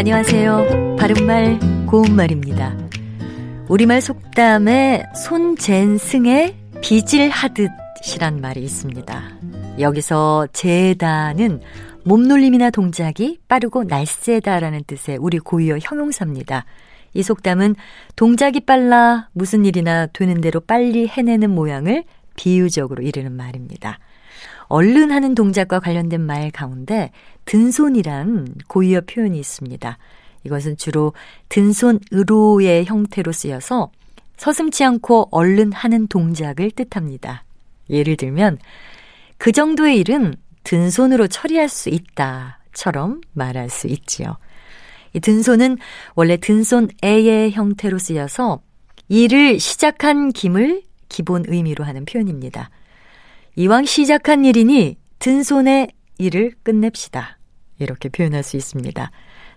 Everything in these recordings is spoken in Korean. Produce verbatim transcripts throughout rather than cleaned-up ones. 안녕하세요. 바른말 고운말입니다. 우리말 속담에 손잰승에 비질하듯이란 말이 있습니다. 여기서 재다는 몸놀림이나 동작이 빠르고 날쌔다라는 뜻의 우리 고유어 형용사입니다. 이 속담은 동작이 빨라 무슨 일이나 되는 대로 빨리 해내는 모양을 비유적으로 이르는 말입니다. 얼른 하는 동작과 관련된 말 가운데 든손이란 고유어 표현이 있습니다. 이것은 주로 든손으로의 형태로 쓰여서 서슴지 않고 얼른 하는 동작을 뜻합니다. 예를 들면 그 정도의 일은 든손으로 처리할 수 있다처럼 말할 수 있지요. 이 든손은 원래 든손애의 형태로 쓰여서 일을 시작한 김을 기본 의미로 하는 표현입니다. 이왕 시작한 일이니 든손에 일을 끝냅시다. 이렇게 표현할 수 있습니다.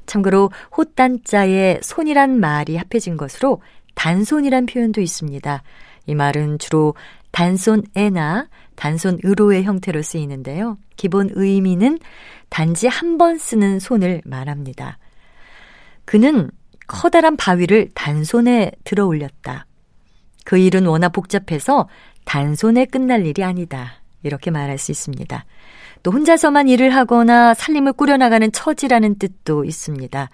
참고로 호딴자에 손이란 말이 합해진 것으로 단손이란 표현도 있습니다. 이 말은 주로 단손애나 단손으로의 형태로 쓰이는데요. 기본 의미는 단지 한 번 쓰는 손을 말합니다. 그는 커다란 바위를 단손에 들어 올렸다. 그 일은 워낙 복잡해서 단손에 끝날 일이 아니다. 이렇게 말할 수 있습니다. 또 혼자서만 일을 하거나 살림을 꾸려나가는 처지라는 뜻도 있습니다.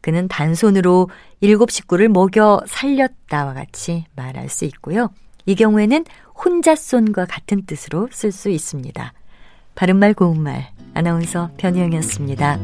그는 단손으로 일곱 식구를 먹여 살렸다와 같이 말할 수 있고요. 이 경우에는 혼잣손과 같은 뜻으로 쓸 수 있습니다. 바른말 고운말 아나운서 변희영이었습니다.